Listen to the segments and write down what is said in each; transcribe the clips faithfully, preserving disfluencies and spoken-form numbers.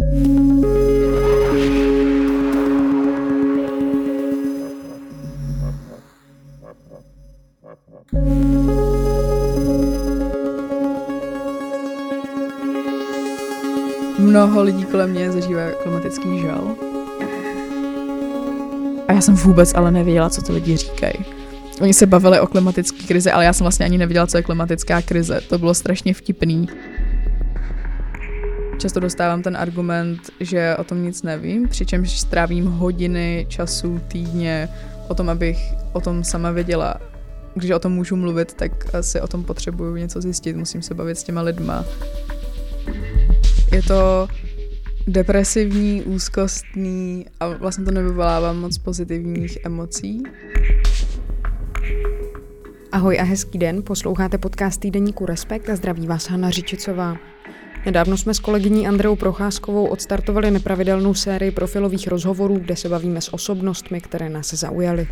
Mnoho lidí kolem mě zažívá klimatický žal. A já jsem vůbec ale nevěděla, co ty lidi říkají. Oni se bavili o klimatické krizi, ale já jsem vlastně ani nevěděla, co je klimatická krize. To bylo strašně vtipný. Často dostávám ten argument, že o tom nic nevím, přičemž strávím hodiny času týdně o tom, abych o tom sama věděla. Když o tom můžu mluvit, tak asi o tom potřebuju něco zjistit, musím se bavit s těma lidma. Je to depresivní, úzkostný a vlastně to nevyvolává moc pozitivních emocí. Ahoj a hezký den, posloucháte podcast Týdeníku Respekt a zdraví vás Hana Řičicová. Nedávno jsme s kolegyní Andreou Procházkovou odstartovali nepravidelnou sérii profilových rozhovorů, kde se bavíme s osobnostmi, které nás zaujaly.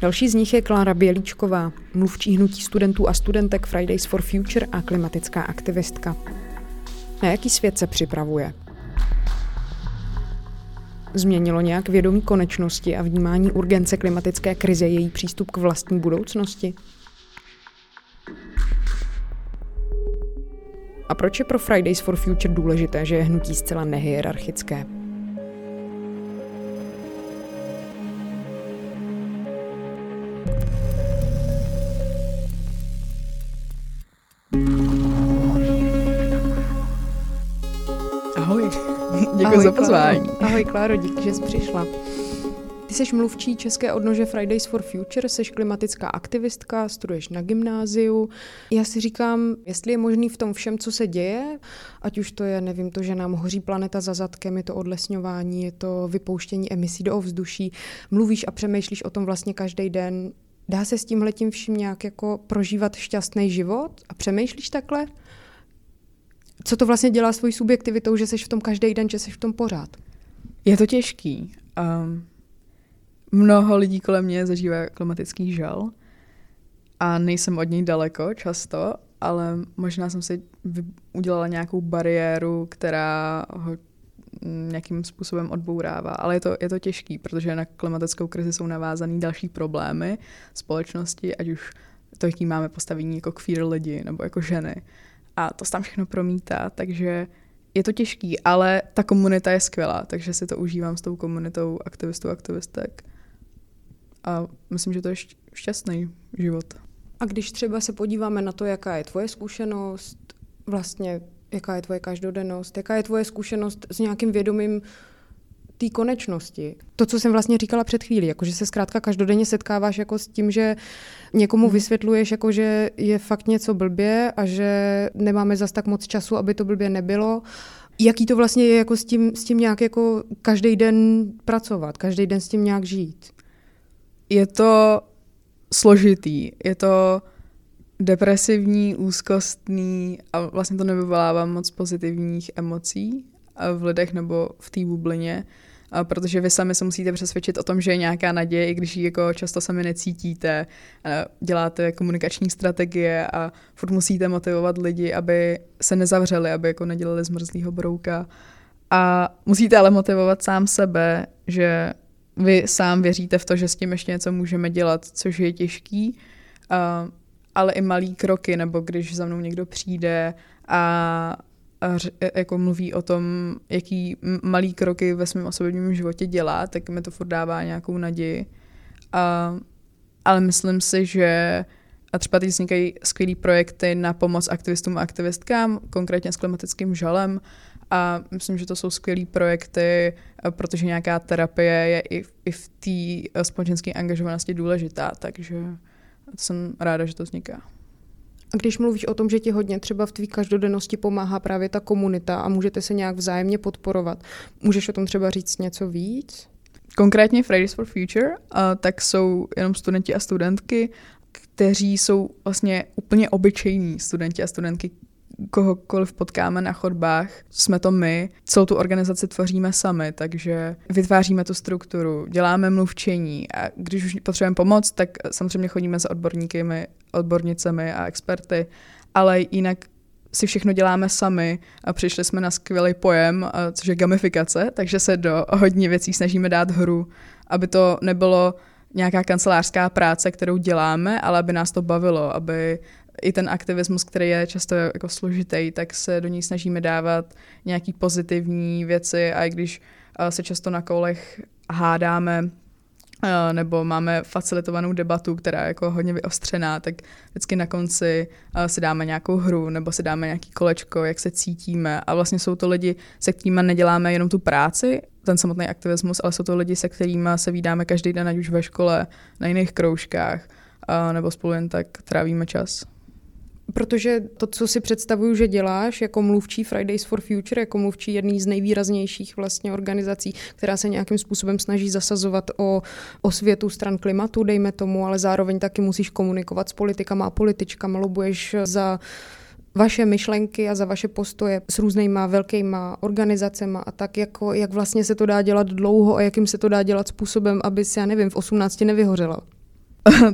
Další z nich je Klára Bělíčková, mluvčí hnutí studentů a studentek Fridays for Future a klimatická aktivistka. Na jaký svět se připravuje? Změnilo nějak vědomí konečnosti a vnímání urgence klimatické krize její přístup k vlastní budoucnosti? A proč je pro Fridays for Future důležité, že je hnutí zcela nehierarchické? Ahoj, děkuji za pozvání. Ahoj Kláro, díky, že jsi přišla. Ty jsi mluvčí české odnože Fridays for Future, jsi klimatická aktivistka, studuješ na gymnáziu. Já si říkám, jestli je možný v tom všem, co se děje, ať už to je, nevím, to, že nám hoří planeta za zadkem, je to odlesňování, je to vypouštění emisí do ovzduší, mluvíš a přemýšlíš o tom vlastně každý den. Dá se s tímhletím vším nějak jako prožívat šťastný život a přemýšlíš takhle? Co to vlastně dělá s tvojí subjektivitou, že jsi v tom každý den, že jsi v tom pořád? Je to těžký. Um... Mnoho lidí kolem mě zažívá klimatický žal a nejsem od něj daleko často, ale možná jsem si udělala nějakou bariéru, která ho nějakým způsobem odbourává. Ale je to, je to těžký, protože na klimatickou krizi jsou navázané další problémy společnosti, ať už to, jaký máme postavení jako queer lidi nebo jako ženy. A to se tam všechno promítá, takže je to těžký, ale ta komunita je skvělá, takže si to užívám s tou komunitou aktivistů, aktivistek. A myslím, že to je šťastný život. A když třeba se podíváme na to, jaká je tvoje zkušenost, vlastně jaká je tvoje každodennost, jaká je tvoje zkušenost s nějakým vědomím té konečnosti. To, co jsem vlastně říkala před chvílí, jakože se zkrátka každodenně setkáváš jako s tím, že někomu vysvětluješ, jako že je fakt něco blbě a že nemáme zas tak moc času, aby to blbě nebylo. Jaký to vlastně je jako s tím, s tím nějak jako každý den pracovat, každý den s tím nějak žít? Je to složitý, je to depresivní, úzkostný a vlastně to nevyvolává moc pozitivních emocí v lidech nebo v té bublině, protože vy sami se musíte přesvědčit o tom, že je nějaká naděje, i když ji jako často sami necítíte. Děláte komunikační strategie a furt musíte motivovat lidi, aby se nezavřeli, aby jako nedělali zmrzlýho brouka. A musíte ale motivovat sám sebe, že vy sám věříte v to, že s tím ještě něco můžeme dělat, což je těžký, ale i malý kroky, nebo když za mnou někdo přijde a a jako mluví o tom, jaký malý kroky ve svém osobním životě dělá, tak mi to furt dává nějakou naději. A, ale myslím si, že a třeba teď vznikají skvělý projekty na pomoc aktivistům a aktivistkám, konkrétně s klimatickým žalem. A myslím, že to jsou skvělý projekty, protože nějaká terapie je i, i v té společenské angažovanosti důležitá, takže jsem ráda, že to vzniká. A když mluvíš o tom, že ti hodně třeba v tvý každodennosti pomáhá právě ta komunita a můžete se nějak vzájemně podporovat, můžeš o tom třeba říct něco víc? Konkrétně Fridays for Future, a tak jsou jenom studenti a studentky, kteří jsou vlastně úplně obyčejní studenti a studentky, kohokoliv potkáme na chodbách, jsme to my. Celou tu organizaci tvoříme sami, takže vytváříme tu strukturu, děláme mluvčení a když už potřebujeme pomoc, tak samozřejmě chodíme za odborníky, odbornicemi a experty, ale jinak si všechno děláme sami a přišli jsme na skvělý pojem, což je gamifikace, takže se do hodně věcí snažíme dát hru, aby to nebylo nějaká kancelářská práce, kterou děláme, ale aby nás to bavilo, aby i ten aktivismus, který je často jako složitý, tak se do ní snažíme dávat nějaký pozitivní věci a i když se často na kolech hádáme nebo máme facilitovanou debatu, která je jako hodně vyostřená, tak vždycky na konci si dáme nějakou hru nebo si dáme nějaký kolečko, jak se cítíme. A vlastně jsou to lidi, se kterými neděláme jenom tu práci, ten samotný aktivismus, ale jsou to lidi, se kterými se vídáme každý den, ať už ve škole, na jiných kroužkách, nebo spolu jen tak trávíme čas. Protože to, co si představuju, že děláš jako mluvčí Fridays for Future, jako mluvčí jedný z nejvýraznějších vlastně organizací, která se nějakým způsobem snaží zasazovat o osvětu stran klimatu, dejme tomu, ale zároveň taky musíš komunikovat s politikama a političkama, lobuješ za vaše myšlenky a za vaše postoje s různýma velkýma organizacema a tak, jako, jak vlastně se to dá dělat dlouho a jakým se to dá dělat způsobem, aby se, já nevím, v osmnácti nevyhořela.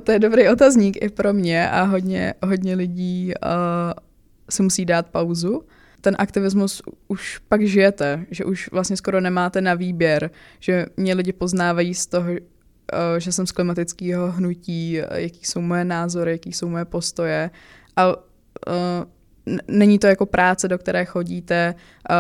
To je dobrý otazník i pro mě a hodně, hodně lidí uh, si musí dát pauzu. Ten aktivismus už pak žijete, že už vlastně skoro nemáte na výběr, že mě lidi poznávají z toho, uh, že jsem z klimatického hnutí, jaký jsou moje názory, jaký jsou moje postoje a uh, n- není to jako práce, do které chodíte, uh,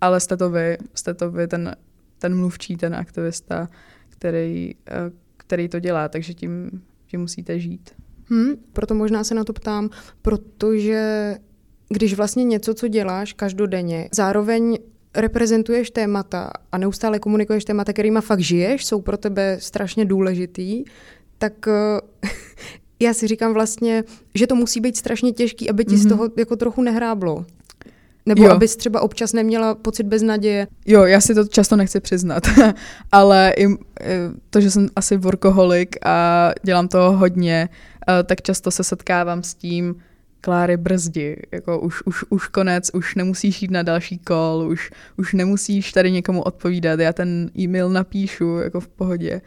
ale jste to vy, jste to vy ten, ten mluvčí, ten aktivista, který... Uh, který to dělá, takže tím, tím musíte žít. Hmm, proto možná se na to ptám, protože když vlastně něco, co děláš každodenně, zároveň reprezentuješ témata a neustále komunikuješ témata, kterýma fakt žiješ, jsou pro tebe strašně důležitý, tak já si říkám vlastně, že to musí být strašně těžký, aby ti mm-hmm. z toho jako trochu nehráblo. Nebo jo. Abys třeba občas neměla pocit beznaděje. Jo, já si to často nechci přiznat, ale i to, že jsem asi workoholik a dělám toho hodně, tak často se setkávám s tím, Kláry, brzdi, jako už, už, už konec, už nemusíš jít na další kol, už, už nemusíš tady někomu odpovídat, já ten e-mail napíšu, jako v pohodě.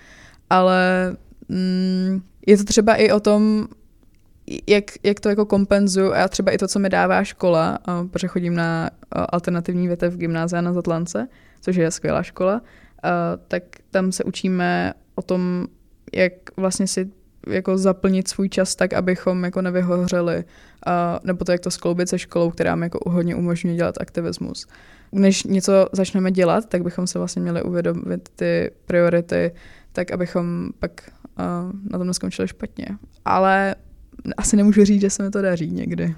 Ale mm, je to třeba i o tom, Jak, jak to jako kompenzuju a třeba i to, co mi dává škola, protože chodím na alternativní větev Gymnázia na Zatlance, což je skvělá škola, tak tam se učíme o tom, jak vlastně si jako zaplnit svůj čas tak, abychom jako nevyhořeli, nebo to, jak to skloubit se školou, která mi jako hodně umožňuje dělat aktivismus. Než něco začneme dělat, tak bychom se vlastně měli uvědomit ty priority, tak abychom pak na tom neskončili špatně. Ale asi nemůžu říct, že se mi to daří někdy.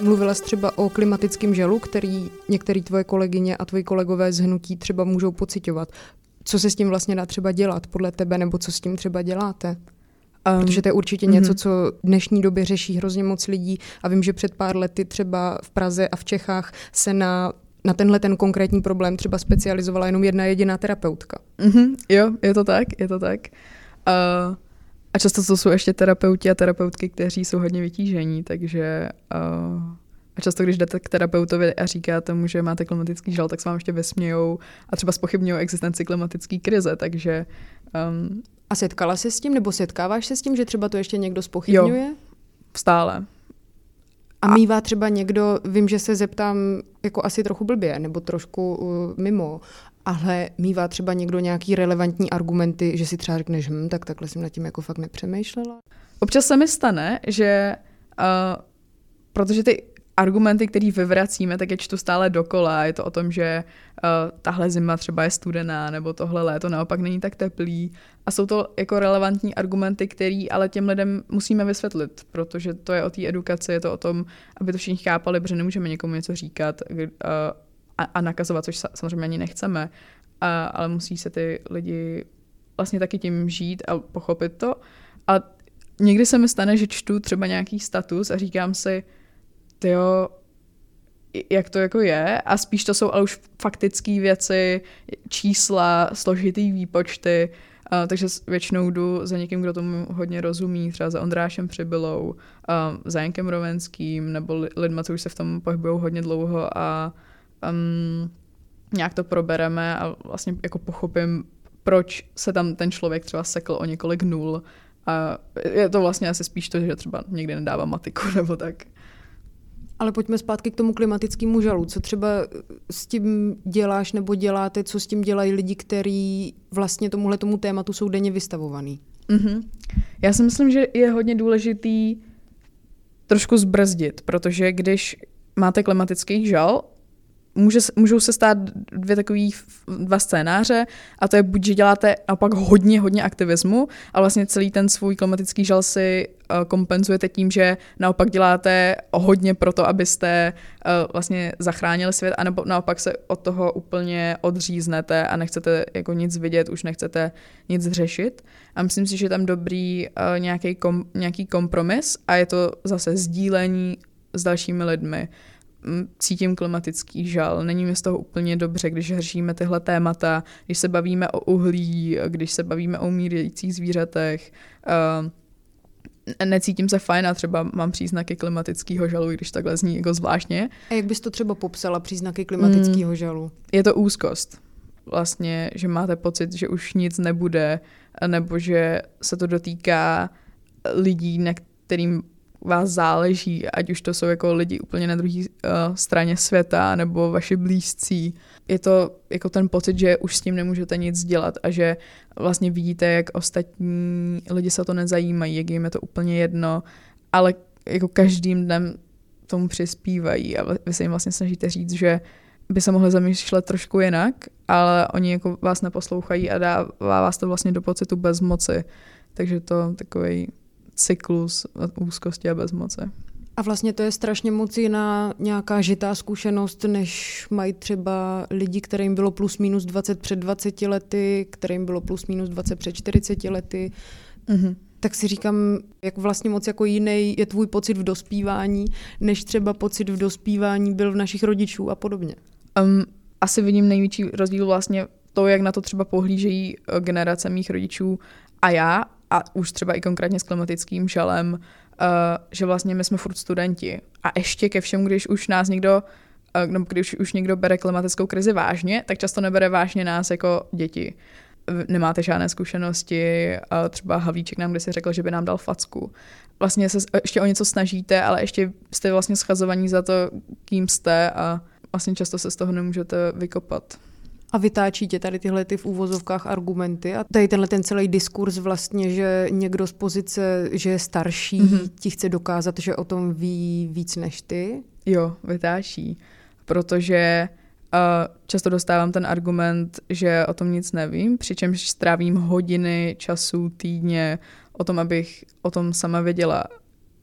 Mluvila jsi třeba o klimatickém žalu, který některé tvoje kolegyně a tvoji kolegové z hnutí třeba můžou pocitovat. Co se s tím vlastně dá třeba dělat podle tebe, nebo co s tím třeba děláte? Um, Protože to je určitě něco, mm-hmm. co v dnešní době řeší hrozně moc lidí a vím, že před pár lety třeba v Praze a v Čechách se na... Na tenhle ten konkrétní problém třeba specializovala jenom jedna jediná terapeutka. Mm-hmm, jo, je to tak, je to tak. Uh, a často to jsou ještě terapeuti a terapeutky, kteří jsou hodně vytížení, takže uh, a často, když jdete k terapeutovi a říkáte mu, že máte klimatický žal, tak se vám ještě vysmějou a třeba zpochybňují existenci klimatické krize, takže... Um, a setkala se s tím, nebo setkáváš se s tím, že třeba to ještě někdo zpochybňuje? Jo, stále. A mívá třeba někdo, vím, že se zeptám jako asi trochu blbě, nebo trošku uh, mimo, ale mívá třeba někdo nějaký relevantní argumenty, že si třeba řekneš, hm, tak takhle jsem nad tím jako fakt nepřemýšlela? Občas se mi stane, že uh, protože ty argumenty, které vyvracíme, tak je čtu stále dokola. Je to o tom, že uh, tahle zima třeba je studená, nebo tohle léto naopak není tak teplý. A jsou to jako relevantní argumenty, které ale těm lidem musíme vysvětlit, protože to je o té edukaci, je to o tom, aby to všichni chápali, protože nemůžeme někomu něco říkat uh, a, a nakazovat, což samozřejmě ani nechceme. Uh, ale musí se ty lidi vlastně taky tím žít a pochopit to. A někdy se mi stane, že čtu třeba nějaký status a říkám si, jo, jak to jako je a spíš to jsou ale už faktické věci, čísla, složitý výpočty, uh, takže většinou jdu za někým, kdo tomu hodně rozumí, třeba za Ondrášem Přibylou, uh, za Jankem Rovenským nebo lidma, co už se v tom pohybujou hodně dlouho a um, nějak to probereme a vlastně jako pochopím, proč se tam ten člověk třeba sekl o několik nul A je to vlastně asi spíš to, že třeba někdy nedávám matiku nebo tak. Ale pojďme zpátky k tomu klimatickému žalu. Co třeba s tím děláš nebo děláte, co s tím dělají lidi, kteří vlastně tomuhle tomu tématu jsou denně vystavovaný? Mm-hmm. Já si myslím, že je hodně důležitý trošku zbrzdit, protože když máte klimatický žal, může, můžou se stát dvě takový dva scénáře a to je buď, že děláte a pak hodně, hodně aktivismu a vlastně celý ten svůj klimatický žal si kompenzujete tím, že naopak děláte hodně pro to, abyste vlastně zachránili svět, anebo naopak se od toho úplně odříznete a nechcete jako nic vidět, už nechcete nic řešit. A myslím si, že je tam dobrý nějaký, kom, nějaký kompromis a je to zase sdílení s dalšími lidmi. Cítím klimatický žal, není mi z toho úplně dobře, když řešíme tyhle témata, když se bavíme o uhlí, když se bavíme o umírajících zvířatech. Necítím se fajn a třeba mám příznaky klimatického žalu, když takhle zní jako zvláštně. A jak bys to třeba popsala, příznaky klimatického mm, žalu? Je to úzkost. Vlastně, že máte pocit, že už nic nebude, nebo že se to dotýká lidí, na kterým vás záleží, ať už to jsou jako lidi úplně na druhé uh, straně světa nebo vaši blízcí. Je to jako ten pocit, že už s tím nemůžete nic dělat a že vlastně vidíte, jak ostatní lidi se to nezajímají, jak jim je to úplně jedno, ale jako každým dnem tomu přispívají a vy se jim vlastně snažíte říct, že by se mohli zamýšlet trošku jinak, ale oni jako vás neposlouchají a dává vás to vlastně do pocitu bezmoci. Takže to takovej cyklus úzkosti a bezmoci. A vlastně to je strašně moc jiná nějaká žitá zkušenost, než mají třeba lidi, kterým bylo plus minus dvacet před dvaceti lety, kterým bylo plus minus dvacet před čtyřiceti lety. Mm-hmm. Tak si říkám, jak vlastně moc jako jiný je tvůj pocit v dospívání, než třeba pocit v dospívání byl v našich rodičů a podobně. Um, asi vidím největší rozdíl vlastně to, jak na to třeba pohlížejí generace mých rodičů a já, a už třeba i konkrétně s klimatickým žalem, uh, že vlastně my jsme furt studenti. A ještě ke všemu, když už nás někdo, uh, no, když už někdo bere klimatickou krizi vážně, tak často nebere vážně nás jako děti. Nemáte žádné zkušenosti, uh, třeba Havlíček nám kdysi řekl, že by nám dal facku. Vlastně se ještě o něco snažíte, ale ještě jste vlastně schazovaní za to, kým jste a vlastně často se z toho nemůžete vykopat. A vytáčí tě tady tyhle ty v úvozovkách argumenty a tady tenhle ten celý diskurs vlastně, že někdo z pozice, že je starší, mm-hmm. ti chce dokázat, že o tom ví víc než ty? Jo, vytáčí, protože uh, často dostávám ten argument, že o tom nic nevím, přičemž strávím hodiny času týdně o tom, abych o tom sama věděla.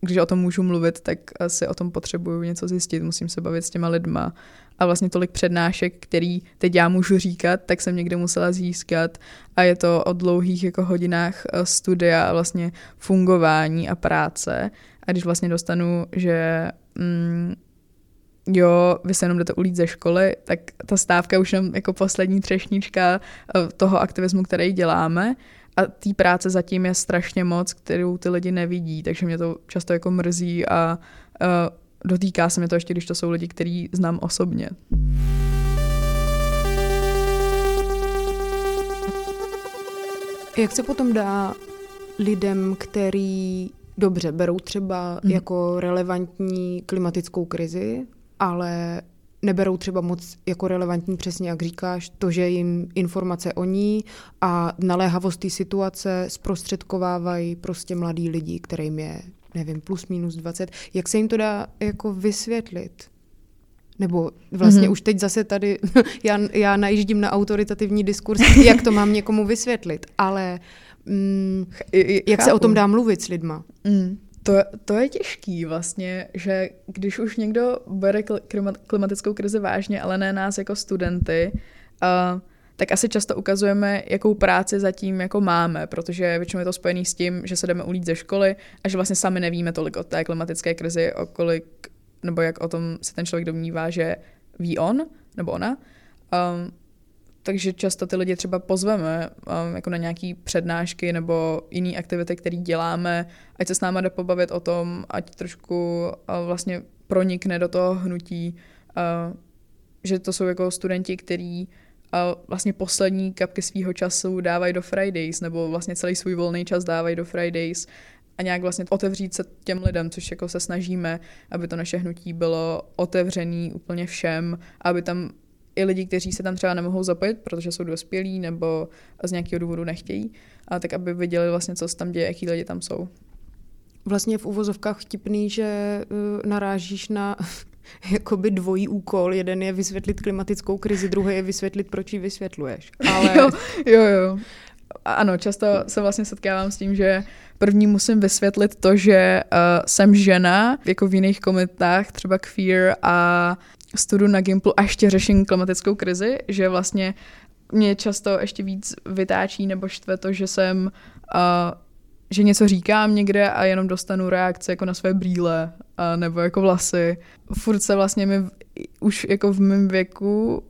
Když o tom můžu mluvit, tak si o tom potřebuju něco zjistit, musím se bavit s těma lidma. A vlastně tolik přednášek, který teď já můžu říkat, tak jsem někde musela získat. A je to o dlouhých jako hodinách studia a vlastně fungování a práce. A když vlastně dostanu, že mm, jo, vy se jenom jdete ulít ze školy, tak ta stávka už jenom jako poslední třešnička toho aktivismu, který děláme. A té práce zatím je strašně moc, kterou ty lidi nevidí, takže mě to často jako mrzí a uh, dotýká se mě to ještě, když to jsou lidi, který znám osobně. Jak se potom dá lidem, který dobře berou třeba hmm. jako relevantní klimatickou krizi, ale neberou třeba moc jako relevantní, přesně jak říkáš, to, že jim informace o ní a naléhavost té situace zprostředkovávají prostě mladí lidi, kterým je, nevím, plus minus dvacet. Jak se jim to dá jako vysvětlit? Nebo vlastně mm-hmm. už teď zase tady, já, já najíždím na autoritativní diskurs, jak to mám někomu vysvětlit, ale mm, jak Chápu. se o tom dá mluvit s lidma? Mm. To, to je těžký vlastně, že když už někdo bere klimatickou krizi vážně, ale ne nás jako studenty, uh, tak asi často ukazujeme, jakou práci zatím jako máme, protože většinou je to spojený s tím, že se jdeme ulít ze školy a že vlastně sami nevíme tolik o té klimatické krizi, o kolik, nebo jak o tom se ten člověk domnívá, že ví on nebo ona. Um, Takže často ty lidi třeba pozveme um, jako na nějaké přednášky nebo jiné aktivity, které děláme, ať se s náma jde pobavit o tom, ať trošku uh, vlastně pronikne do toho hnutí, uh, že to jsou jako studenti, kteří a vlastně poslední kapky svýho času dávají do Fridays, nebo vlastně celý svůj volný čas dávají do Fridays a nějak vlastně otevřít se těm lidem, což jako se snažíme, aby to naše hnutí bylo otevřený úplně všem, aby tam i lidi, kteří se tam třeba nemohou zapojit, protože jsou dospělí nebo z nějakého důvodu nechtějí, a tak aby viděli vlastně, co se tam děje, jaký lidi tam jsou. Vlastně v uvozovkách vtipný, že narážíš na jakoby dvojí úkol. Jeden je vysvětlit klimatickou krizi, druhý je vysvětlit, proč ji vysvětluješ. Ale... jo, jo, jo. Ano, často se vlastně setkávám s tím, že první musím vysvětlit to, že uh, jsem žena, jako v jiných komentách, třeba queer a studu na Gimplu a ještě řeším klimatickou krizi, že vlastně mě často ještě víc vytáčí nebo štve to, že jsem... Uh, že něco říkám někde a jenom dostanu reakce jako na své brýle a nebo jako vlasy. Furt se vlastně mi už jako v mém věku,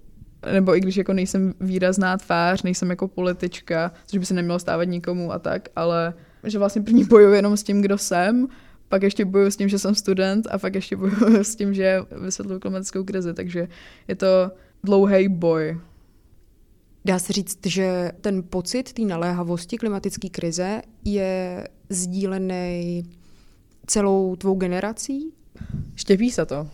nebo i když jako nejsem výrazná tvář, nejsem jako politička, což by se nemělo stávat nikomu a tak, ale že vlastně první bojuji jenom s tím, kdo jsem, pak ještě bojuji s tím, že jsem student a pak ještě bojuji s tím, že vysvětluji klimatickou krizi, takže je to dlouhý boj. Dá se říct, že ten pocit té naléhavosti klimatické krize je sdílený celou tvou generací? Štěpí se to.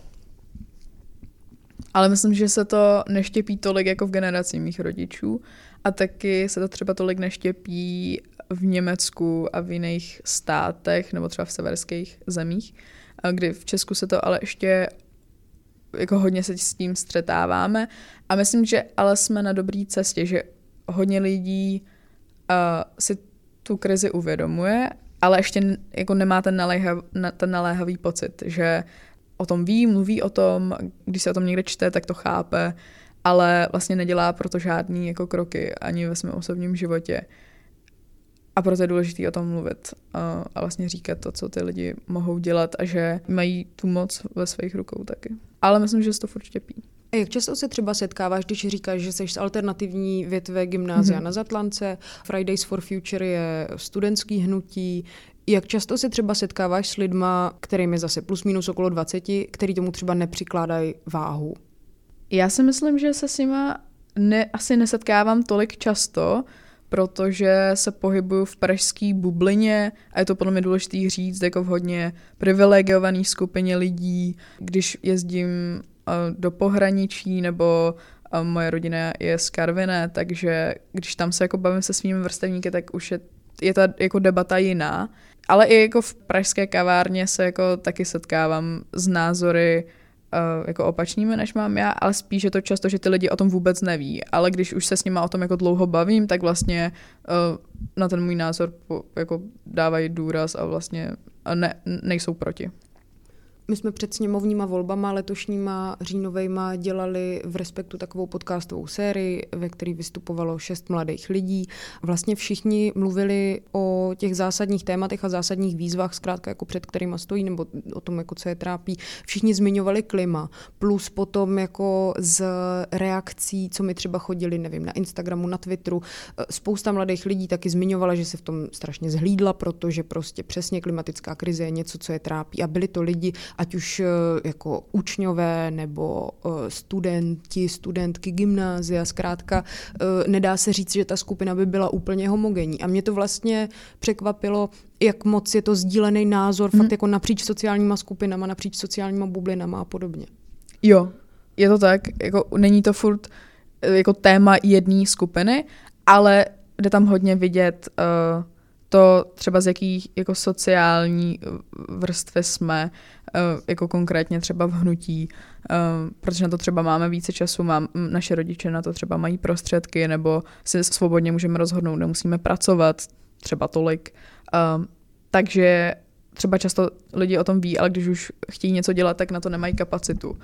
Ale myslím, že se to neštěpí tolik jako v generaci mých rodičů a taky se to třeba tolik neštěpí v Německu a v jiných státech nebo třeba v severských zemích, kdy v Česku se to ale ještě jako hodně se s tím střetáváme a myslím, že ale jsme na dobré cestě, že hodně lidí uh, si tu krizi uvědomuje, ale ještě jako nemá ten, naléhav, ten naléhavý pocit, že o tom ví, mluví o tom, když se o tom někde čte, tak to chápe, ale vlastně nedělá proto žádný jako kroky ani ve svém osobním životě. A proto je důležité o tom mluvit a, a vlastně říkat to, co ty lidi mohou dělat a že mají tu moc ve svých rukou taky. Ale myslím, že se to furt štěpí. A jak často se třeba setkáváš, když říkáš, že jsi z alternativní větve Gymnázia mm-hmm. na Zatlance, Fridays for Future je studentský hnutí, jak často se třeba setkáváš s lidma, kterým je zase plus minus okolo dvacet, který tomu třeba nepřikládají váhu? Já si myslím, že se s nima ne, asi nesetkávám tolik často, protože se pohybuju v pražské bublině a je to podle mě důležité říct jako v hodně privilegované skupině lidí. Když jezdím do pohraničí nebo moje rodina je z Karviné, takže když tam se jako bavím se svými vrstevníky, tak už je, je ta jako debata jiná. Ale i jako v pražské kavárně se jako taky setkávám s názory jako opačnými, než mám já, ale spíš je to často, že ty lidi o tom vůbec neví. Ale když už se s nima o tom jako dlouho bavím, tak vlastně na ten můj názor jako dávají důraz a vlastně ne, nejsou proti. My jsme před sněmovníma volbama letošníma říjnovejma dělali v Respektu takovou podcastovou sérii, ve které vystupovalo šest mladých lidí. Vlastně všichni mluvili o těch zásadních tématech a zásadních výzvách, zkrátka jako před kterýma stojí, nebo o tom, jako co je trápí. Všichni zmiňovali klima, plus potom jako z reakcí, co mi třeba chodili, nevím, na Instagramu, na Twitteru. Spousta mladých lidí taky zmiňovala, že se v tom strašně zhlídla, protože prostě přesně klimatická krize je něco, co je trápí. A byli to lidi, ať už jako učňové nebo studenti, studentky gymnázia, zkrátka nedá se říct, že ta skupina by byla úplně homogenní. A mě to vlastně překvapilo, jak moc je to sdílený názor hmm. fakt jako napříč sociálníma skupinama, napříč sociálníma bublinama a podobně. Jo, je to tak. Jako, není to furt jako téma jedné skupiny, ale jde tam hodně vidět uh, to třeba z jakých jako sociální vrstvy jsme, jako konkrétně třeba v hnutí, protože na to třeba máme více času, mám, naše rodiče na to třeba mají prostředky, nebo si svobodně můžeme rozhodnout, nemusíme pracovat třeba tolik. Takže třeba často lidi o tom ví, ale když už chtějí něco dělat, tak na to nemají kapacitu.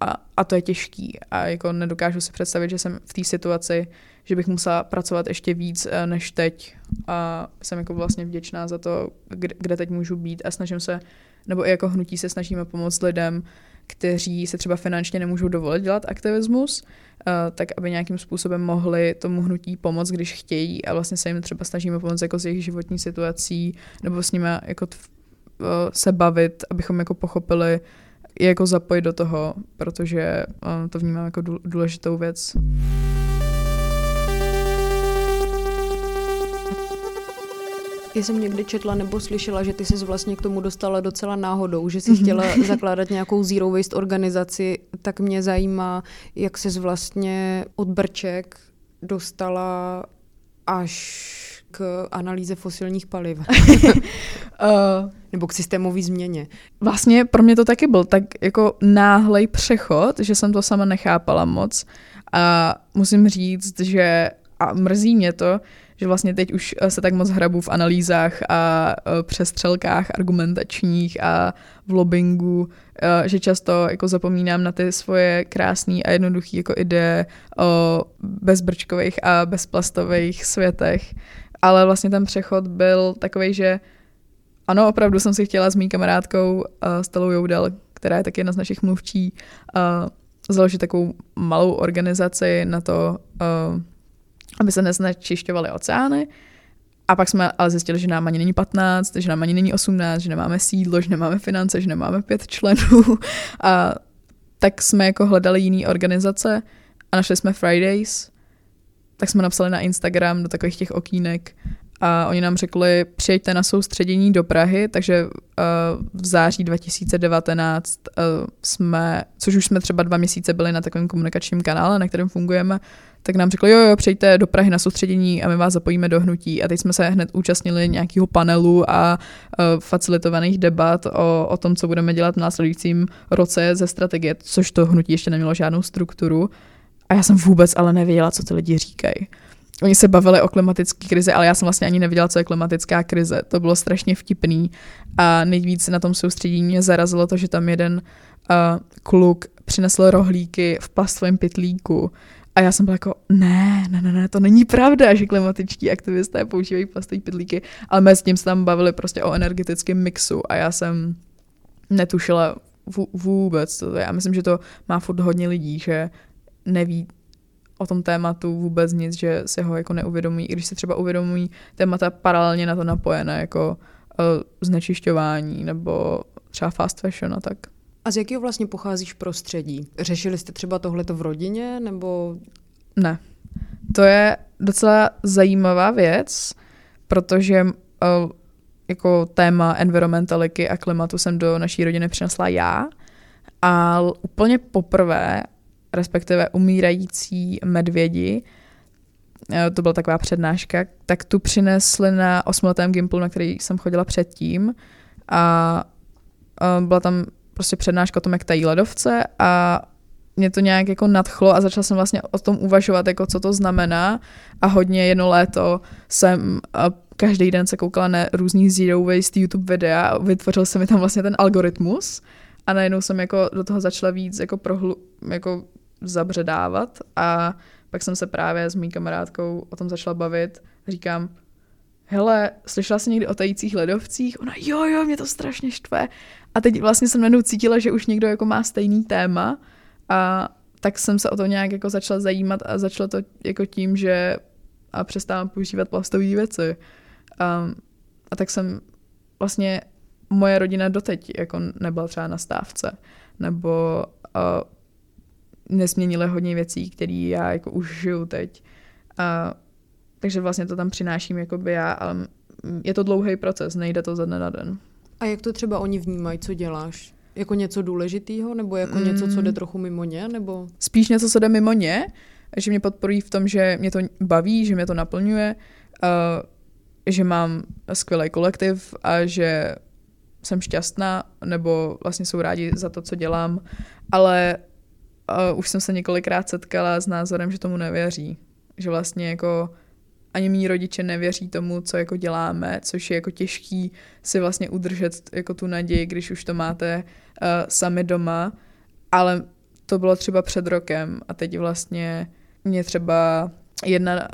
A, a to je těžký a jako nedokážu si představit, že jsem v té situaci, že bych musela pracovat ještě víc než teď a jsem jako vlastně vděčná za to, kde, kde teď můžu být a snažím se, nebo i jako hnutí se snažíme pomoct lidem, kteří se třeba finančně nemůžou dovolit dělat aktivismus, tak aby nějakým způsobem mohli tomu hnutí pomoct, když chtějí a vlastně se jim třeba snažíme pomoct jako s jejich životní situací nebo s nimi jako tf, se bavit, abychom jako pochopili, jako zapojit do toho, protože to vnímám jako důležitou věc. Já jsem někdy četla nebo slyšela, že ty jsi vlastně k tomu dostala docela náhodou, že jsi chtěla zakládat nějakou zero waste organizaci, tak mě zajímá, jak jsi vlastně od brček dostala až k analýze fosilních paliv. Nebo k systémové změně. Vlastně pro mě to taky byl tak jako náhlej přechod, že jsem to sama nechápala moc. A musím říct, že a mrzí mě to, že vlastně teď už se tak moc hrabu v analýzách a přestřelkách argumentačních a v lobbingu, že často jako zapomínám na ty svoje krásné a jednoduché jako ideje o bezbrčkových a bezplastových světech. Ale vlastně ten přechod byl takovej, že ano, opravdu jsem si chtěla s mý kamarádkou Stelou Joudel, která je taky jedna z našich mluvčí, založit takovou malou organizaci na to, aby se neznečišťovaly oceány. A pak jsme ale zjistili, že nám ani není patnáct, že nám ani není osmnáct, že nemáme sídlo, že nemáme finance, že nemáme pět členů. A tak jsme jako hledali jiné organizace a našli jsme Fridays. Tak jsme napsali na Instagram do takových těch okýnek a oni nám řekli, přijďte na soustředění do Prahy, takže v září dva tisíce devatenáct jsme, což už jsme třeba dva měsíce byli na takovém komunikačním kanále, na kterém fungujeme, tak nám řekli, jo, jo, přejďte do Prahy na soustředění a my vás zapojíme do hnutí. A teď jsme se hned účastnili nějakého panelu a facilitovaných debat o, o tom, co budeme dělat v následujícím roce ze strategie, což to hnutí ještě nemělo žádnou strukturu. A já jsem vůbec ale nevěděla, co ty lidi říkají. Oni se bavili o klimatické krizi, ale já jsem vlastně ani nevěděla, co je klimatická krize. To bylo strašně vtipný a nejvíc na tom soustředění mě zarazilo to, že tam jeden uh, kluk přinesl rohlíky v plastovém pytlíku. A já jsem byla jako, ne, ne, ne, ne, to není pravda, že klimatičtí aktivisté používají plastové pytlíky, ale mezi tím se tam bavili prostě o energetickém mixu a já jsem netušila v, vůbec. To. Já myslím, že to má furt hodně lidí, že neví o tom tématu vůbec nic, že se ho jako neuvědomí, i když se třeba uvědomují témata paralelně na to napojené, jako uh, znečišťování nebo třeba fast fashion a tak. A z jakého vlastně pocházíš prostředí? Řešili jste třeba tohleto v rodině, nebo? Ne. To je docela zajímavá věc, protože uh, jako téma environmentaliky a klimatu jsem do naší rodiny přinesla já, a úplně poprvé respektive umírající medvědi, to byla taková přednáška, tak tu přinesli na osmiletém Gimplu, na který jsem chodila předtím. A byla tam prostě přednáška o tom, jak tají ledovce a mě to nějak jako nadchlo a začala jsem vlastně o tom uvažovat, jako co to znamená. A hodně jedno léto jsem každý den se koukala na různý zero waste YouTube videa a vytvořil se mi tam vlastně ten algoritmus. A najednou jsem jako do toho začala víc jako, prohlu, jako zabředávat a pak jsem se právě s mý kamarádkou o tom začala bavit. Říkám, hele, slyšela jsi někdy o tajících ledovcích? Ona, jo, jo, mě to strašně štve. A teď vlastně jsem najednou cítila, že už někdo jako má stejný téma a tak jsem se o to nějak jako začala zajímat a začala to jako tím, že a přestávám používat plastové věci. A, a tak jsem vlastně moje rodina doteď jako nebyla třeba na stávce, nebo uh, nesměnila hodně věcí, které já jako už žiju teď. Uh, takže vlastně to tam přináším jakoby já, ale je to dlouhý proces, nejde to ze dne na den. A jak to třeba oni vnímají, co děláš? Jako něco důležitýho, nebo jako mm. něco, co jde trochu mimo ně? Nebo? Spíš něco, co jde mimo ně, že mě podporují v tom, že mě to baví, že mě to naplňuje, uh, že mám skvělý kolektiv a že jsem šťastná, nebo vlastně jsou rádi za to, co dělám, ale uh, už jsem se několikrát setkala s názorem, že tomu nevěří. Že vlastně jako ani mí rodiče nevěří tomu, co jako děláme, což je jako těžký si vlastně udržet jako tu naději, když už to máte uh, sami doma, ale to bylo třeba před rokem a teď vlastně mě třeba jedna uh,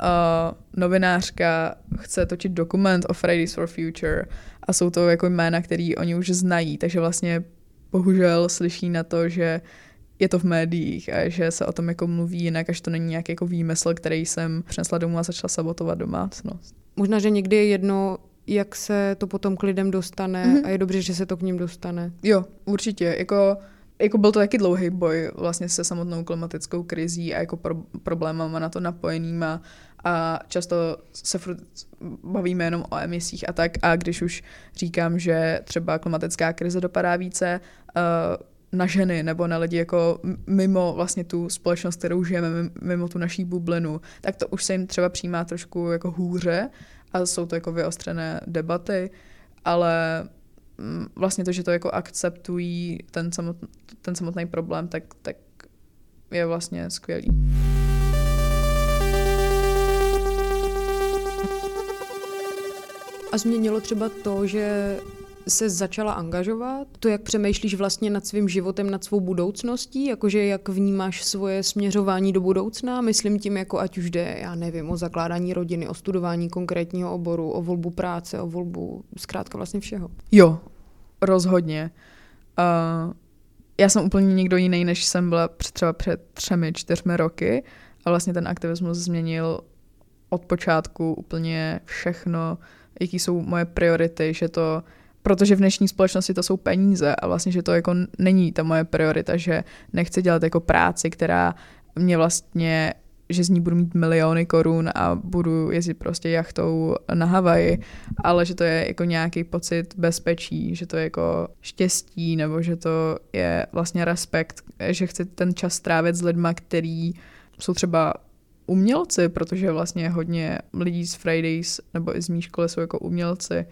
novinářka chce točit dokument o Fridays for Future a jsou to jako jména, který oni už znají, takže vlastně bohužel slyší na to, že je to v médiích a že se o tom jako mluví jinak, až to není nějaký jako výmysl, který jsem přinesla domů a začala sabotovat domácnost. Možná, že někdy je jedno, jak se to potom k lidem dostane mm-hmm. a je dobře, že se to k ním dostane. Jo, určitě. Jako Jako byl to taky dlouhý boj vlastně se samotnou klimatickou krizí a jako pro, problémama na to napojenýma a často se furt bavíme jenom o emisích a tak, a když už říkám, že třeba klimatická krize dopadá více na ženy nebo na lidi jako mimo vlastně tu společnost, kterou žijeme, mimo tu naší bublinu, tak to už se jim třeba přijímá trošku jako hůře a jsou to jako vyostřené debaty, ale vlastně to, že to jako akceptují ten, samot, ten samotný problém, tak, tak je vlastně skvělý. A změnilo třeba to, že se začala angažovat? To, jak přemýšlíš vlastně nad svým životem, nad svou budoucností, jakože jak vnímáš svoje směřování do budoucna, myslím tím, jako ať už jde, já nevím, o zakládání rodiny, o studování konkrétního oboru, o volbu práce, o volbu, zkrátka vlastně všeho. Jo, rozhodně. Uh, já jsem úplně někdo jiný, než jsem byla třeba před třemi, čtyřmi roky a vlastně ten aktivismus změnil od počátku úplně všechno, jaký jsou moje priority, že to protože v dnešní společnosti to jsou peníze a vlastně, že to jako není ta moje priorita, že nechci dělat jako práci, která mě vlastně, že z ní budu mít miliony korun a budu jezdit prostě jachtou na Havaji, ale že to je jako nějaký pocit bezpečí, že to je jako štěstí nebo že to je vlastně respekt, že chci ten čas strávit s lidma, který jsou třeba umělci, protože vlastně hodně lidí z Fridays nebo i z mý školy jsou jako umělci.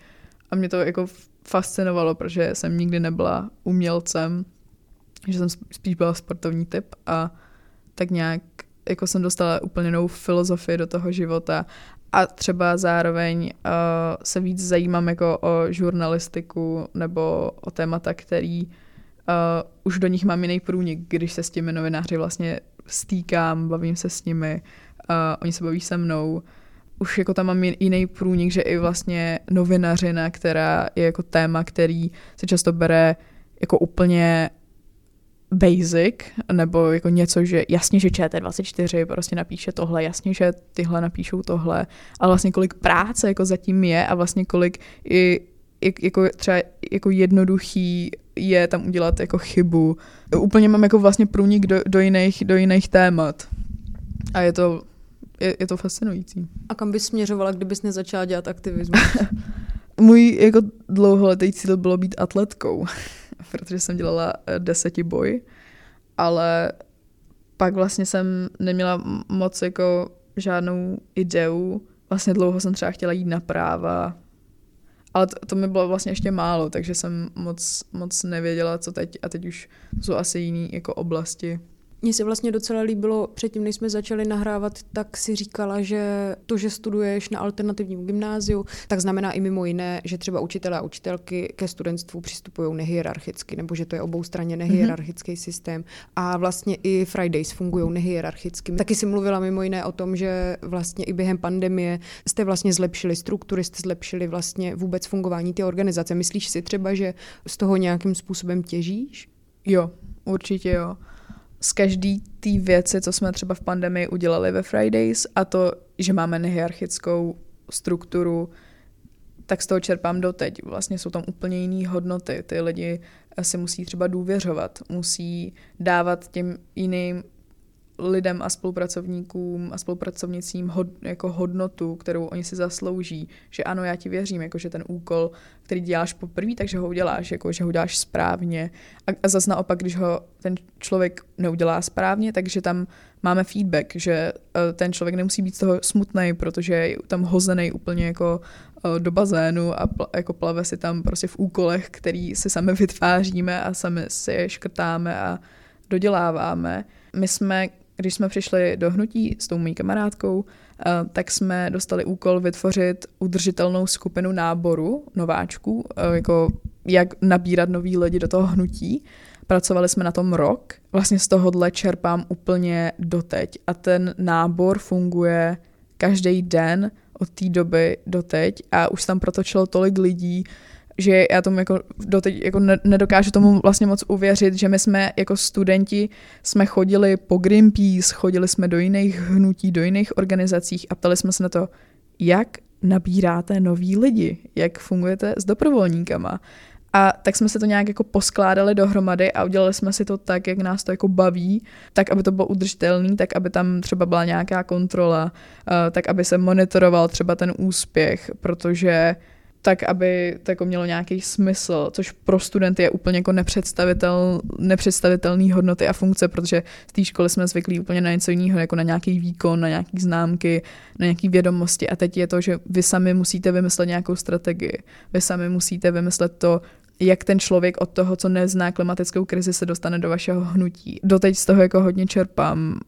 A mě to jako fascinovalo, protože jsem nikdy nebyla umělcem, že jsem spíš byla sportovní typ a tak nějak jako jsem dostala úplně novou filozofii do toho života a třeba zároveň uh, se víc zajímám jako o žurnalistiku nebo o témata, který uh, už do nich mám jiný průnik, když se s těmi novináři vlastně stýkám, bavím se s nimi, uh, oni se baví se mnou. Už jako tam mám jiný průnik, že i vlastně novinařina, která je jako téma, který se často bere jako úplně basic, nebo jako něco, že jasně, že Č T dvacet čtyři prostě napíše tohle, jasně, že tyhle napíšou tohle, ale vlastně kolik práce jako zatím je a vlastně kolik i jako třeba jako jednoduchý je tam udělat jako chybu. Úplně mám jako vlastně průnik do, do, jiných, do jiných témat. A je to Je, je to fascinující. A kam bys směřovala, kdybys nezačala dělat aktivismus? Můj jako dlouholetý cíl bylo být atletkou, protože jsem dělala desetiboj, ale pak vlastně jsem neměla moc jako žádnou ideu. Vlastně dlouho jsem třeba chtěla jít na práva, ale to, to mi bylo vlastně ještě málo, takže jsem moc, moc nevěděla, co teď. A teď už jsou asi jiný jako oblasti. Mně se vlastně docela líbilo, předtím, než jsme začali nahrávat, tak si říkala, že to, že studuješ na alternativním gymnáziu, tak znamená i mimo jiné, že třeba učitelé a učitelky ke studentstvu přistupují nehierarchicky, nebo že to je oboustranně nehierarchický mm-hmm. systém. A vlastně i Fridays fungují nehierarchicky. Taky si mluvila mimo jiné o tom, že vlastně i během pandemie jste vlastně zlepšili struktury, jste zlepšili vlastně vůbec fungování té organizace. Myslíš si třeba, že z toho nějakým způsobem těžíš? Jo, určitě jo. Z každý té věci, co jsme třeba v pandemii udělali ve Fridays a to, že máme nehierarchickou strukturu, tak z toho čerpám doteď. Vlastně jsou tam úplně jiný hodnoty. Ty lidi si musí třeba důvěřovat, musí dávat těm jiným lidem a spolupracovníkům a spolupracovnicím hod, jako hodnotu, kterou oni si zaslouží. Že ano, já ti věřím, jako že ten úkol, který děláš poprvé, takže ho uděláš, jako že ho děláš správně. A, a zase naopak, když ho ten člověk neudělá správně, takže tam máme feedback, že ten člověk nemusí být z toho smutnej, protože je tam hozený úplně jako do bazénu a pl, jako plave si tam prostě v úkolech, který si sami vytváříme a sami si je škrtáme a doděláváme. My jsme, když jsme přišli do hnutí s tou mojí kamarádkou, tak jsme dostali úkol vytvořit udržitelnou skupinu náboru nováčků, jako jak nabírat nový lidi do toho hnutí. Pracovali jsme na tom rok. Vlastně z tohohle čerpám úplně doteď. A ten nábor funguje každý den od té doby doteď. A už tam protočilo tolik lidí, že já tomu jako doteď jako nedokážu tomu vlastně moc uvěřit, že my jsme jako studenti jsme chodili po Greenpeace, chodili jsme do jiných hnutí, do jiných organizacích a ptali jsme se na to, jak nabíráte nový lidi, jak fungujete s dobrovolníkama. A tak jsme se to nějak jako poskládali dohromady a udělali jsme si to tak, jak nás to jako baví, tak aby to bylo udržitelné, tak aby tam třeba byla nějaká kontrola, tak aby se monitoroval třeba ten úspěch, protože tak, aby to jako mělo nějaký smysl, což pro studenty je úplně jako nepředstavitel, nepředstavitelný hodnoty a funkce, protože z té školy jsme zvyklí úplně na něco jiného, jako na nějaký výkon, na nějaký známky, na nějaký vědomosti a teď je to, že vy sami musíte vymyslet nějakou strategii, vy sami musíte vymyslet to, jak ten člověk od toho, co nezná klimatickou krizi, se dostane do vašeho hnutí. Doteď z toho jako hodně čerpám.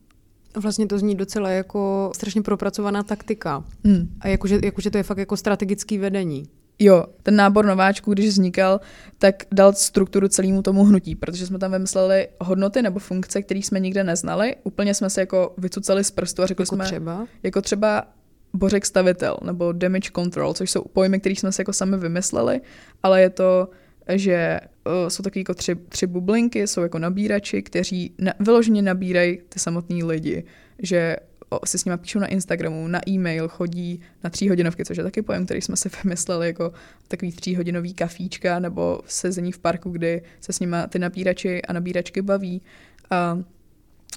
Vlastně to zní docela jako strašně propracovaná taktika hmm. a jakože, jakože to je fakt jako strategický vedení. Jo, ten nábor nováčků, když vznikal, tak dal strukturu celému tomu hnutí, protože jsme tam vymysleli hodnoty nebo funkce, které jsme nikde neznali. Úplně jsme se jako vycucali z prstu a řekli jako jsme, třeba? jako třeba bořek stavitel nebo damage control, což jsou pojmy, které jsme si jako sami vymysleli, ale je to, že uh, jsou taky jako tři, tři bublinky, jsou jako nabírači, kteří na, vyloženě nabírají ty samotný lidi, že si s nima píšou na Instagramu, na e-mail, chodí na tříhodinovky, což je taky pojem, který jsme si vymysleli jako takový tříhodinový kafíčka nebo sezení v parku, kdy se s nima ty nabírači a nabíračky baví. A,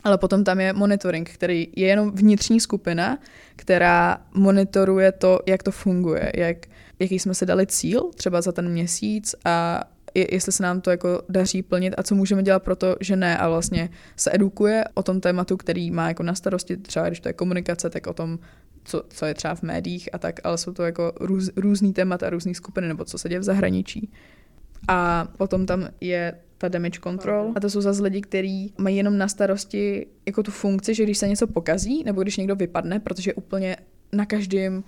ale potom tam je monitoring, který je jenom vnitřní skupina, která monitoruje to, jak to funguje, jak, jaký jsme si dali cíl třeba za ten měsíc a jestli se nám to jako daří plnit a co můžeme dělat pro to, že ne. A vlastně se edukuje o tom tématu, který má jako na starosti, třeba když to je komunikace, tak o tom, co, co je třeba v médiích a tak, ale jsou to jako růz, různý témata, různý skupiny, nebo co se děje v zahraničí. A potom tam je ta damage control. A to jsou zase lidi, kteří mají jenom na starosti jako tu funkci, že když se něco pokazí, nebo když někdo vypadne, protože úplně na každém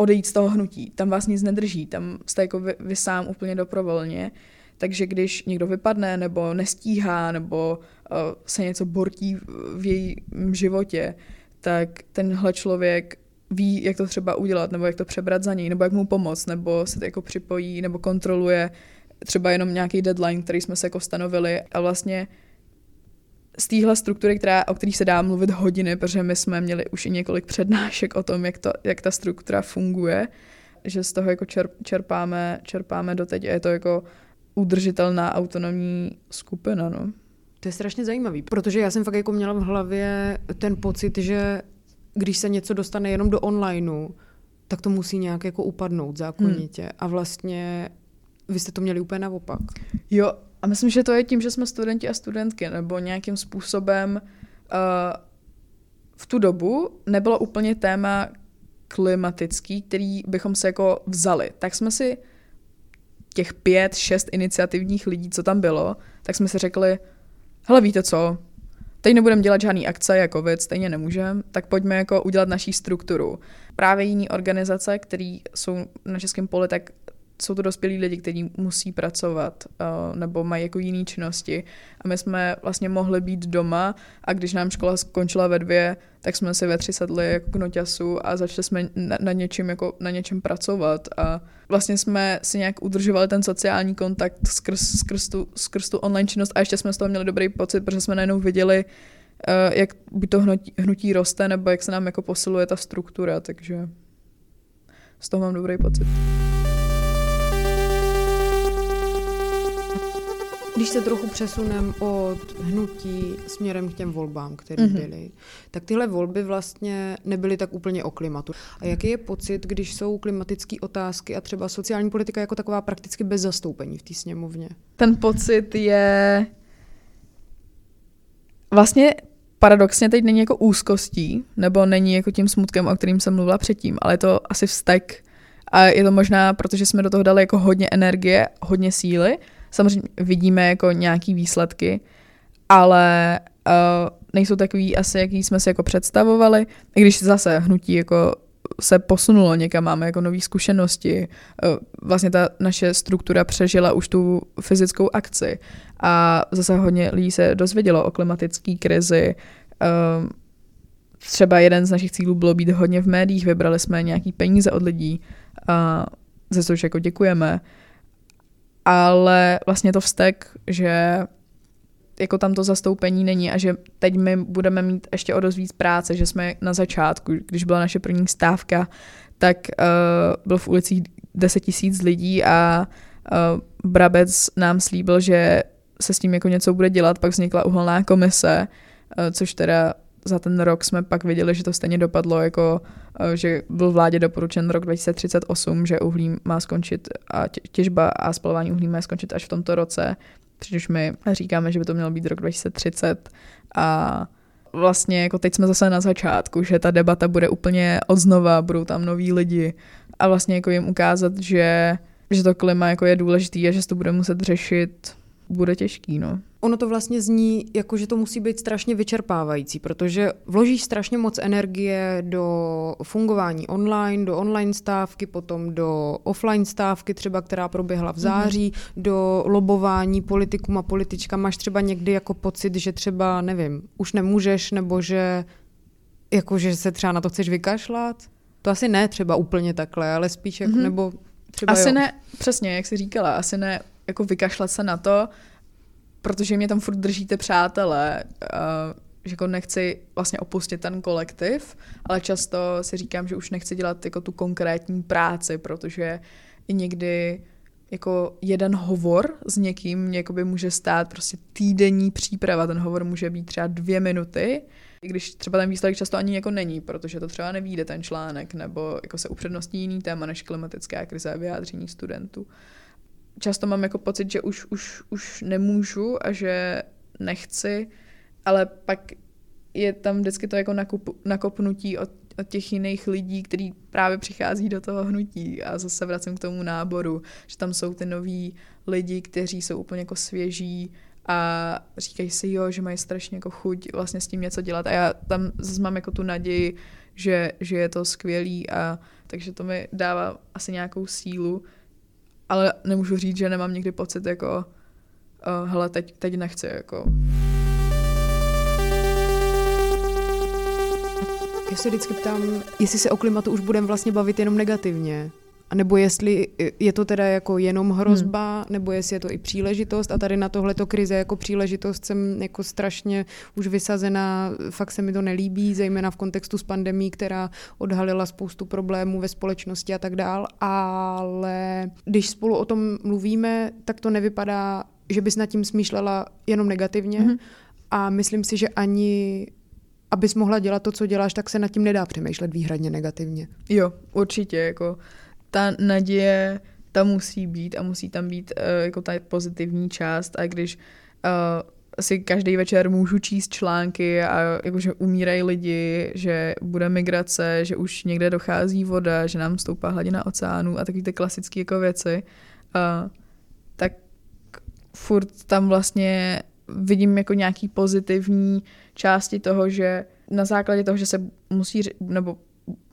odejít z toho hnutí, tam vás nic nedrží, tam jste jako vy, vy sám úplně doprovolně, takže když někdo vypadne nebo nestíhá nebo uh, se něco bortí v jejím životě, tak tenhle člověk ví, jak to třeba udělat, nebo jak to přebrat za něj, nebo jak mu pomoct, nebo se to jako připojí, nebo kontroluje třeba jenom nějaký deadline, který jsme se jako stanovili a vlastně z téhle struktury, která, o které se dá mluvit hodiny, protože my jsme měli už i několik přednášek o tom, jak, to, jak ta struktura funguje, že z toho jako čerp, čerpáme, čerpáme doteď a je to jako udržitelná autonomní skupina. No. To je strašně zajímavý, protože já jsem fakt jako měla v hlavě ten pocit, že když se něco dostane jenom do onlineu, tak to musí nějak jako upadnout zákonitě. Hmm. A vlastně vy jste to měli úplně naopak. Jo, a myslím, že to je tím, že jsme studenti a studentky, nebo nějakým způsobem uh, v tu dobu nebylo úplně téma klimatický, který bychom se jako vzali. Tak jsme si těch pět, šest iniciativních lidí, co tam bylo, tak jsme si řekli, hele, víte co, teď nebudeme dělat žádný akce, jako věc, stejně nemůžeme, tak pojďme jako udělat naší strukturu. Právě jiné organizace, které jsou na českém poli, tak jsou to dospělí lidi, kteří musí pracovat nebo mají jako jiné činnosti. A my jsme vlastně mohli být doma a když nám škola skončila ve dvě, tak jsme si ve tři sedli jako k noťasu a začali jsme na něčem, jako na něčem pracovat. A vlastně jsme si nějak udržovali ten sociální kontakt skrz, skrz, tu, skrz tu online činnost a ještě jsme z toho měli dobrý pocit, protože jsme najednou viděli, jak buď to hnutí, hnutí roste nebo jak se nám jako posiluje ta struktura, takže z toho mám dobrý pocit. Když se trochu přesunem od hnutí směrem k těm volbám, které mm-hmm. byly, tak tyhle volby vlastně nebyly tak úplně o klimatu. A jaký je pocit, když jsou klimatické otázky a třeba sociální politika jako taková prakticky bez zastoupení v té sněmovně? Ten pocit je vlastně paradoxně teď není jako úzkostí, nebo není jako tím smutkem, o kterým jsem mluvila předtím, ale je to asi vztek. A je to možná, protože jsme do toho dali jako hodně energie, hodně síly. Samozřejmě vidíme jako nějaký výsledky, ale uh, nejsou takový asi, jaký jsme si jako představovali. I když zase hnutí jako se posunulo někam, máme jako nový zkušenosti. Uh, vlastně ta naše struktura přežila už tu fyzickou akci a zase hodně lidí se dozvědělo o klimatické krizi. Uh, třeba jeden z našich cílů bylo být hodně v médiích, vybrali jsme nějaký peníze od lidí, uh, za což jako děkujeme. Ale vlastně to vztek, že jako tam to zastoupení není a že teď my budeme mít ještě o dost víc práce, že jsme na začátku, když byla naše první stávka, tak uh, bylo v ulicích deset tisíc lidí a Uh, Brabec nám slíbil, že se s tím jako něco bude dělat, pak vznikla uhelná komise, uh, což teda za ten rok jsme pak viděli, že to stejně dopadlo, jako, uh, že byl vládě doporučen rok dva tisíce třicet osm, že uhlí má skončit a těžba a spalování uhlí má skončit až v tomto roce, přičemž my říkáme, že by to mělo být rok dva tisíce třicet a vlastně jako teď jsme zase na začátku, že ta debata bude úplně odznova, budou tam noví lidi a vlastně jako jim ukázat, že, že to klima jako je důležitý a že se to bude muset řešit, bude těžký, no. Ono to vlastně zní, jako že to musí být strašně vyčerpávající, protože vložíš strašně moc energie do fungování online, do online stávky, potom do offline stávky třeba, která proběhla v září, mm. do lobování politikům a političkám. Máš třeba někdy jako pocit, že třeba, nevím, už nemůžeš, nebo že, jako, že se třeba na to chceš vykašlat? To asi ne třeba úplně takhle, ale spíš jako, mm. nebo třeba Asi jo. ne, přesně, jak jsi říkala, asi ne jako vykašlat se na to, protože mě tam furt držíte přátelé, že jako nechci vlastně opustit ten kolektiv, ale často si říkám, že už nechci dělat jako tu konkrétní práci, protože i někdy jako jeden hovor s někým může stát prostě týdenní příprava, ten hovor může být třeba dvě minuty, i když třeba ten výsledek často ani jako není, protože to třeba nevyjde ten článek, nebo jako se upřednostní jiný téma než klimatická krize a vyjádření studentů. Často mám jako pocit, že už, už, už nemůžu a že nechci, ale pak je tam vždycky to jako nakup, nakopnutí od, od těch jiných lidí, kteří právě přichází do toho hnutí a zase vracím k tomu náboru, že tam jsou ty noví lidi, kteří jsou úplně jako svěží a říkají si, jo, že mají strašně jako chuť vlastně s tím něco dělat a já tam zase mám jako tu naději, že, že je to skvělý a takže to mi dává asi nějakou sílu. Ale nemůžu říct, že nemám někdy pocit, jako, uh, hele, teď, teď nechci, jako. Já se vždycky ptám, jestli se o klimatu už budeme vlastně bavit jenom negativně. A nebo jestli je to teda jako jenom hrozba, hmm. nebo jestli je to i příležitost. A tady na tohleto krize jako příležitost jsem jako strašně už vysazená, fakt se mi to nelíbí, zejména v kontextu s pandemí, která odhalila spoustu problémů ve společnosti a tak dál. Ale když spolu o tom mluvíme, tak to nevypadá, že bys nad tím smýšlela jenom negativně. Hmm. A myslím si, že ani abys mohla dělat to, co děláš, tak se nad tím nedá přemýšlet výhradně negativně. Jo, určitě, jako ta naděje tam musí být a musí tam být uh, jako ta pozitivní část a když uh, si každý večer můžu číst články a jako, že umírají lidi, že bude migrace, že už někde dochází voda, že nám stoupá hladina oceánů a takový ty klasické jako věci, uh, tak furt tam vlastně vidím jako nějaký pozitivní části toho, že na základě toho, že se musí, nebo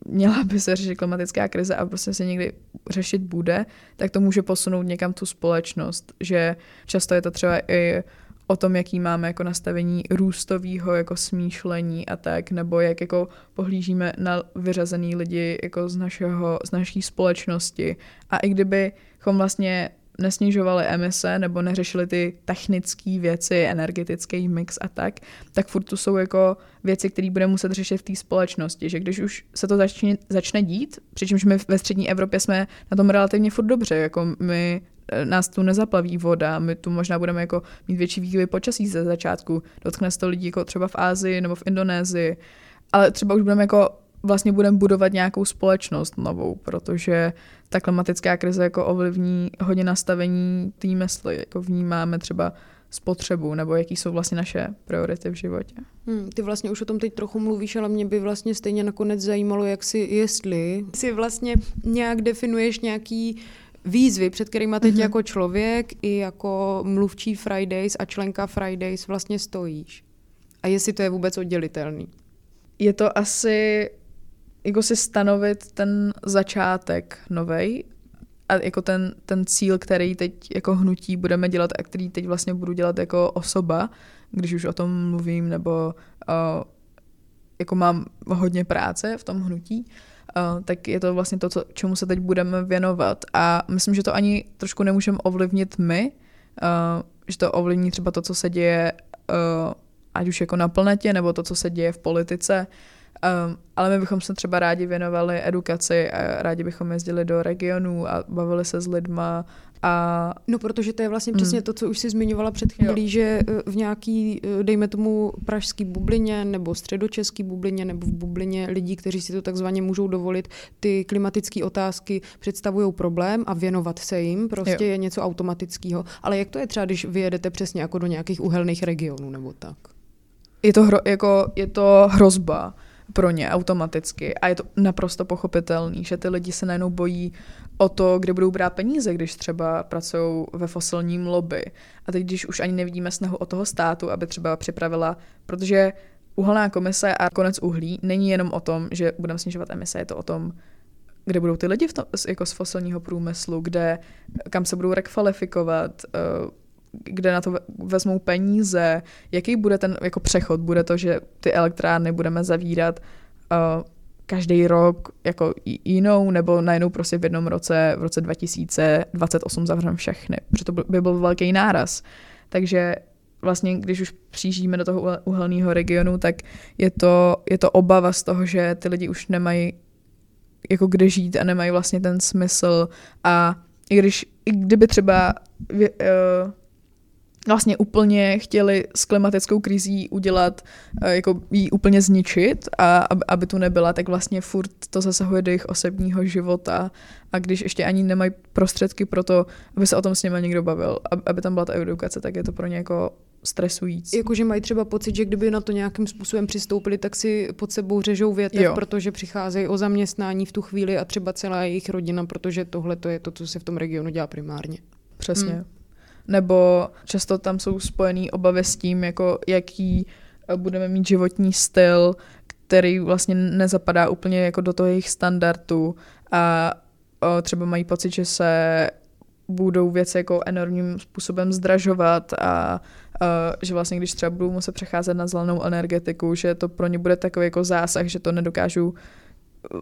měla by se řešit klimatická krize a prostě se někdy řešit bude, tak to může posunout někam tu společnost, že často je to třeba i o tom, jaký máme jako nastavení růstového jako smýšlení a tak, nebo jak jako pohlížíme na vyřazený lidi jako z, našeho, z naší společnosti. A i kdybychom vlastně nesnižovali emise nebo neřešili ty technické věci, energetický mix a tak, tak furt tu jsou jako věci, které budeme muset řešit v té společnosti, že když už se to začne, začne dít, přičemž my ve střední Evropě jsme na tom relativně furt dobře, jako my, nás tu nezaplaví voda, my tu možná budeme jako mít větší výkyvy počasí ze začátku, dotkne se to lidí jako třeba v Asii nebo v Indonésii, ale třeba už budeme jako vlastně budeme budovat nějakou společnost novou, protože ta klimatická krize jako ovlivní hodně nastavení té mysli, jako vnímáme třeba spotřebu, nebo jaký jsou vlastně naše priority v životě. Hmm, ty vlastně už o tom teď trochu mluvíš, ale mě by vlastně stejně nakonec zajímalo, jak si, jestli si vlastně nějak definuješ nějaký výzvy, před kterýma teď mm-hmm. jako člověk i jako mluvčí Fridays a členka Fridays vlastně stojíš. A jestli to je vůbec oddělitelný. Je to asi jako si stanovit ten začátek novej a jako ten, ten cíl, který teď jako hnutí budeme dělat a který teď vlastně budu dělat jako osoba, když už o tom mluvím nebo uh, jako mám hodně práce v tom hnutí, uh, tak je to vlastně to, co, čemu se teď budeme věnovat. A myslím, že to ani trošku nemůžeme ovlivnit my, uh, že to ovlivní třeba to, co se děje, uh, ať už jako na planetě, nebo to, co se děje v politice, Um, ale my bychom se třeba rádi věnovali edukaci a rádi bychom jezdili do regionů a bavili se s lidma. A... No, protože to je vlastně mm. přesně to, co už jsi zmiňovala před chvílí, jo. Že v nějaký, dejme tomu, pražský bublině nebo středočeský bublině nebo v bublině lidí, kteří si to takzvaně můžou dovolit, ty klimatické otázky představují problém a věnovat se jim prostě jo. je něco automatického. Ale jak to je třeba, když vyjedete přesně jako do nějakých uhelných regionů nebo tak? Je to, hro, jako, je to hrozba pro ně automaticky a je to naprosto pochopitelný, že ty lidi se najednou bojí o to, kde budou brát peníze, když třeba pracují ve fosilním lobby. A teď, když už ani nevidíme snahu o toho státu, aby třeba připravila, protože uhelná komise a konec uhlí není jenom o tom, že budeme snižovat emise, je to o tom, kde budou ty lidi v tom, jako z fosilního průmyslu, kde, kam se budou rekvalifikovat, kde na to vezmou peníze, jaký bude ten jako přechod, bude to, že ty elektrárny budeme zavírat uh, každý rok jako jinou, nebo najednou prostě v jednom roce, v roce dva tisíce dvacet osm zavřeme všechny, protože to by byl velký náraz. Takže vlastně, když už přijíždíme do toho uhelného regionu, tak je to, je to obava z toho, že ty lidi už nemají jako kde žít a nemají vlastně ten smysl a i když, i kdyby třeba uh, vlastně úplně chtěli s klimatickou krizí udělat, jako ji úplně zničit, a aby tu nebyla, tak vlastně furt to zasahuje do jejich osobního života. A když ještě ani nemají prostředky pro to, aby se o tom s nimi někdo bavil, aby tam byla ta edukace, tak je to pro ně jako stresující. Jakože mají třeba pocit, že kdyby na to nějakým způsobem přistoupili, tak si pod sebou řežou větev, jo. protože přicházejí o zaměstnání v tu chvíli a třeba celá jejich rodina, protože tohle to je to, co se v tom regionu dělá primárně. Přesně. Hmm. Nebo často tam jsou spojený obavy s tím, jako jaký budeme mít životní styl, který vlastně nezapadá úplně jako do toho jejich standardu a třeba mají pocit, že se budou věci jako enormním způsobem zdražovat a, a že vlastně když třeba budou muset přecházet na zelenou energetiku, že to pro ně bude takový jako zásah, že to nedokážou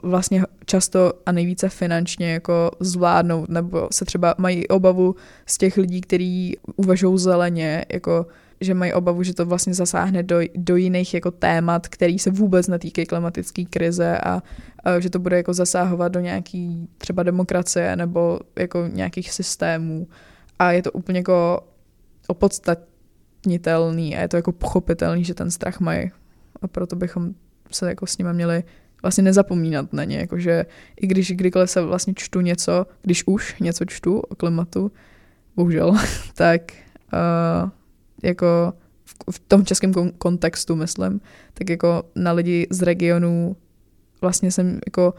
vlastně často a nejvíce finančně jako zvládnout, nebo se třeba mají obavu z těch lidí, kteří uvažují zeleně, jako, že mají obavu, že to vlastně zasáhne do, do jiných jako témat, který se vůbec netýkají klimatické krize a, a že to bude jako zasahovat do nějaký třeba demokracie nebo jako nějakých systémů. A je to úplně jako opodstatnitelný a je to jako pochopitelný, že ten strach mají. A proto bychom se jako s nimi měli vlastně nezapomínat na ně, jakože i když kdykoliv se vlastně čtu něco, když už něco čtu o klimatu, bohužel, tak uh, jako v, v tom českém kon- kontextu, myslím, tak jako na lidi z regionů vlastně jsem jako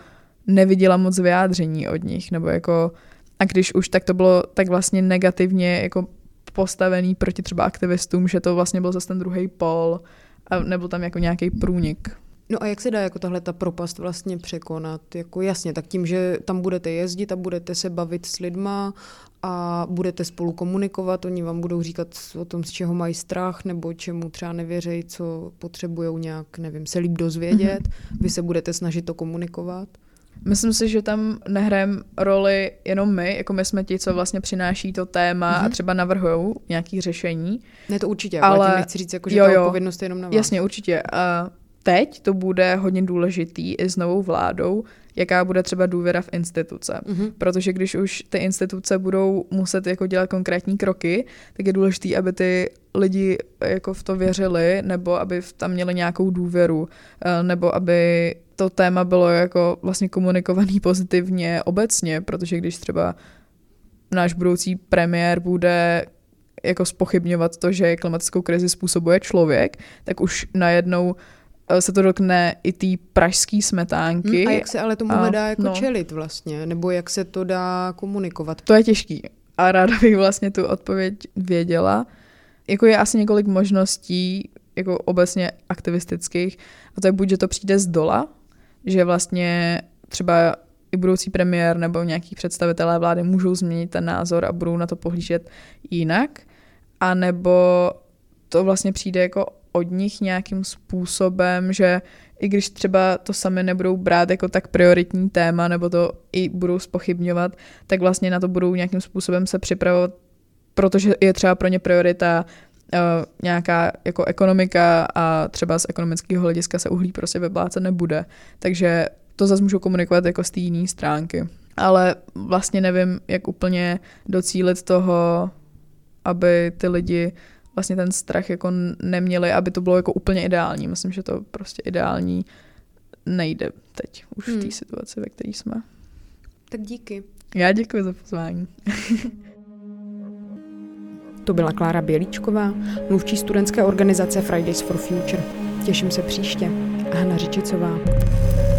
neviděla moc vyjádření od nich, nebo jako a když už, tak to bylo tak vlastně negativně jako postavený proti třeba aktivistům, že to vlastně byl zase ten druhý pol a nebyl tam jako nějaký průnik. No a jak se dá jako tahle ta propast vlastně překonat? Jako jasně, tak tím, že tam budete jezdit a budete se bavit s lidma a budete spolu komunikovat, oni vám budou říkat o tom, z čeho mají strach nebo čemu třeba nevěřejí, co potřebujou nějak, nevím, se líp dozvědět. Mm-hmm. Vy se budete snažit to komunikovat? Myslím si, že tam nehrajeme roli jenom my, jako my jsme ti, co vlastně přináší to téma mm-hmm. a třeba navrhujou nějaké řešení. Ne, to určitě, ale tím nechci říct, jako, že jo, jo, ta odpovědnost je jenom na vás. Jasně, určitě. A teď to bude hodně důležitý i s novou vládou, jaká bude třeba důvěra v instituce. Mm-hmm. Protože když už ty instituce budou muset jako dělat konkrétní kroky, tak je důležitý, aby ty lidi jako v to věřili, nebo aby tam měli nějakou důvěru, nebo aby to téma bylo jako vlastně komunikovaný pozitivně obecně, protože když třeba náš budoucí premiér bude jako zpochybňovat to, že klimatickou krizi způsobuje člověk, tak už najednou se to dotkne i té pražské smetánky. Hmm, a jak se ale tomu dá jako no. čelit vlastně? Nebo jak se to dá komunikovat? To je těžký. A ráda bych vlastně tu odpověď věděla. Jako je asi několik možností, jako obecně aktivistických. A to je buď, že to přijde z dola, že vlastně třeba i budoucí premiér nebo nějaký představitelé vlády můžou změnit ten názor a budou na to pohlížet jinak. A nebo to vlastně přijde jako od nich nějakým způsobem, že i když třeba to sami nebudou brát jako tak prioritní téma, nebo to i budou zpochybňovat, tak vlastně na to budou nějakým způsobem se připravovat, protože je třeba pro ně priorita Uh, nějaká jako ekonomika a třeba z ekonomického hlediska se uhlí prostě vyplácet nebude. Takže to zase můžu komunikovat jako z té jiné stránky. Ale vlastně nevím, jak úplně docílit toho, aby ty lidi vlastně ten strach jako neměli, aby to bylo jako úplně ideální. Myslím, že to prostě ideální nejde teď už hmm. v té situaci, ve které jsme. Tak díky. Já děkuji za pozvání. To byla Klára Bělíčková, mluvčí studentské organizace Fridays for Future. Těším se příště. Hana Řičicová.